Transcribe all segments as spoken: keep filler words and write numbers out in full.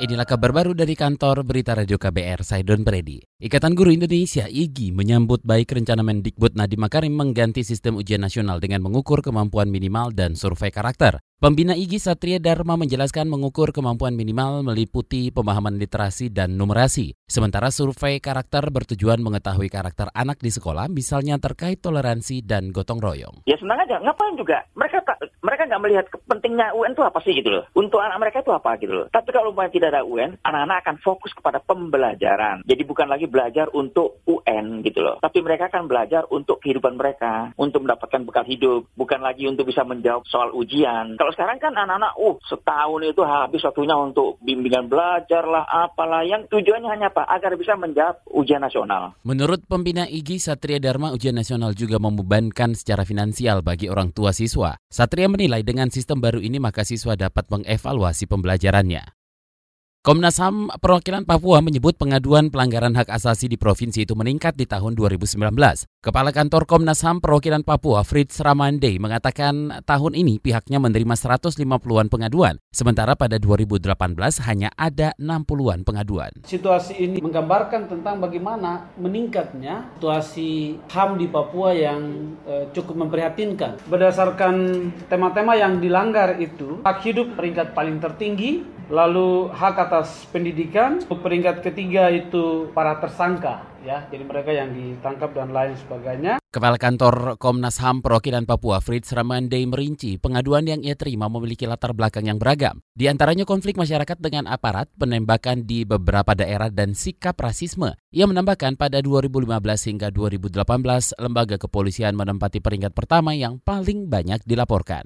Inilah kabar baru dari kantor berita radio K B R, saya Don Predi. Ikatan Guru Indonesia I G I menyambut baik rencana Mendikbud Nadiem Makarim mengganti sistem ujian nasional dengan mengukur kemampuan minimal dan survei karakter. Pembina I G I Satria Dharma menjelaskan mengukur kemampuan minimal meliputi pemahaman literasi dan numerasi. Sementara survei karakter bertujuan mengetahui karakter anak di sekolah, misalnya terkait toleransi dan gotong royong. Ya senang aja, ngapain juga. Mereka mereka nggak melihat pentingnya U N itu apa sih gitu loh. Untuk anak mereka itu apa gitu loh. Tapi kalau umpamanya tidak ada U N, anak-anak akan fokus kepada pembelajaran. Jadi bukan lagi belajar untuk U N gitu loh. Tapi mereka akan belajar untuk kehidupan mereka, untuk mendapatkan bekal hidup. Bukan lagi untuk bisa menjawab soal ujian. Kalau sekarang kan anak-anak, uh, setahun itu habis waktunya untuk bimbingan belajar lah, apalah yang tujuannya hanya apa? Agar bisa menjawab ujian nasional. Menurut pembina I G I Satria Dharma, ujian nasional juga membebankan secara finansial bagi orang tua siswa. Satria menilai dengan sistem baru ini maka siswa dapat mengevaluasi pembelajarannya. Komnas H A M perwakilan Papua menyebut pengaduan pelanggaran hak asasi di provinsi itu meningkat di tahun dua ribu sembilan belas. Kepala Kantor Komnas H A M perwakilan Papua Fritz Ramandei mengatakan tahun ini pihaknya menerima seratus lima puluhan pengaduan, sementara pada dua ribu delapan belas hanya ada enam puluhan pengaduan. Situasi ini menggambarkan tentang bagaimana meningkatnya situasi H A M di Papua yang eh, cukup memprihatinkan. Berdasarkan tema-tema yang dilanggar itu, hak hidup peringkat paling tertinggi, lalu hak atas pendidikan, peringkat ketiga itu para tersangka, ya, jadi mereka yang ditangkap dan lain sebagainya. Kepala Kantor Komnas H A M perwakilan Papua Fritz Ramandei merinci pengaduan yang ia terima memiliki latar belakang yang beragam, di antaranya konflik masyarakat dengan aparat, penembakan di beberapa daerah dan sikap rasisme. Ia menambahkan pada dua ribu lima belas hingga dua ribu delapan belas lembaga kepolisian menempati peringkat pertama yang paling banyak dilaporkan.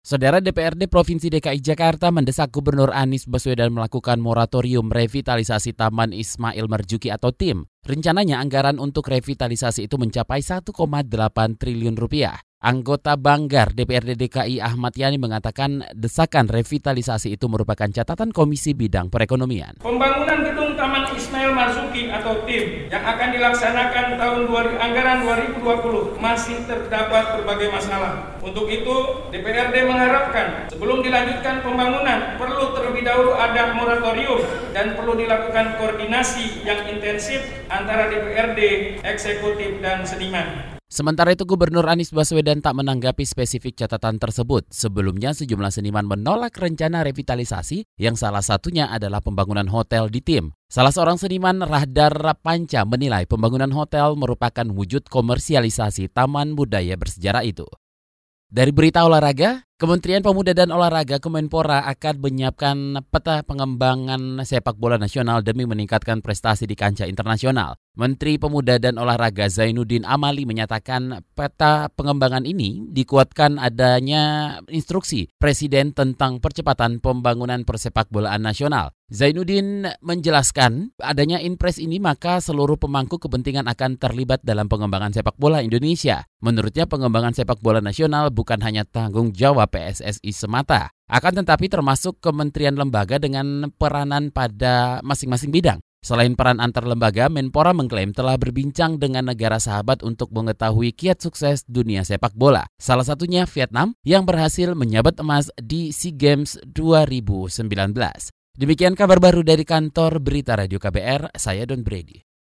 Saudara, D P R D Provinsi D K I Jakarta mendesak Gubernur Anies Baswedan melakukan moratorium revitalisasi Taman Ismail Marzuki atau T I M. Rencananya anggaran untuk revitalisasi itu mencapai satu koma delapan triliun rupiah. Anggota Banggar D P R D D K I Ahmad Yani mengatakan desakan revitalisasi itu merupakan catatan Komisi Bidang Perekonomian. Pembangunan gedung Taman Ismail Marzuki atau T I M yang akan dilaksanakan tahun anggaran dua ribu dua puluh masih terdapat berbagai masalah. Untuk itu, D P R D mengharapkan sebelum dilanjutkan pembangunan perlu terlebih dahulu ada moratorium dan perlu dilakukan koordinasi yang intensif antara D P R D, eksekutif, dan seniman. Sementara itu, Gubernur Anies Baswedan tak menanggapi spesifik catatan tersebut. Sebelumnya, sejumlah seniman menolak rencana revitalisasi yang salah satunya adalah pembangunan hotel di T I M. Salah seorang seniman, Rahdar Rapanca, menilai pembangunan hotel merupakan wujud komersialisasi taman budaya bersejarah itu. Dari berita olahraga, Kementerian Pemuda dan Olahraga Kemenpora akan menyiapkan peta pengembangan sepak bola nasional demi meningkatkan prestasi di kancah internasional. Menteri Pemuda dan Olahraga Zainuddin Amali menyatakan peta pengembangan ini dikuatkan adanya instruksi Presiden tentang percepatan pembangunan persepakbolaan nasional. Zainuddin menjelaskan adanya Inpres ini maka seluruh pemangku kepentingan akan terlibat dalam pengembangan sepak bola Indonesia. Menurutnya pengembangan sepak bola nasional bukan hanya tanggung jawab P S S I semata, akan tetapi termasuk kementerian lembaga dengan peranan pada masing-masing bidang. Selain peran antar lembaga, Menpora mengklaim telah berbincang dengan negara sahabat untuk mengetahui kiat sukses dunia sepak bola. Salah satunya Vietnam yang berhasil menyabet emas di S E A Games dua ribu sembilan belas. Demikian kabar baru dari kantor berita radio K B R, saya Don Brady.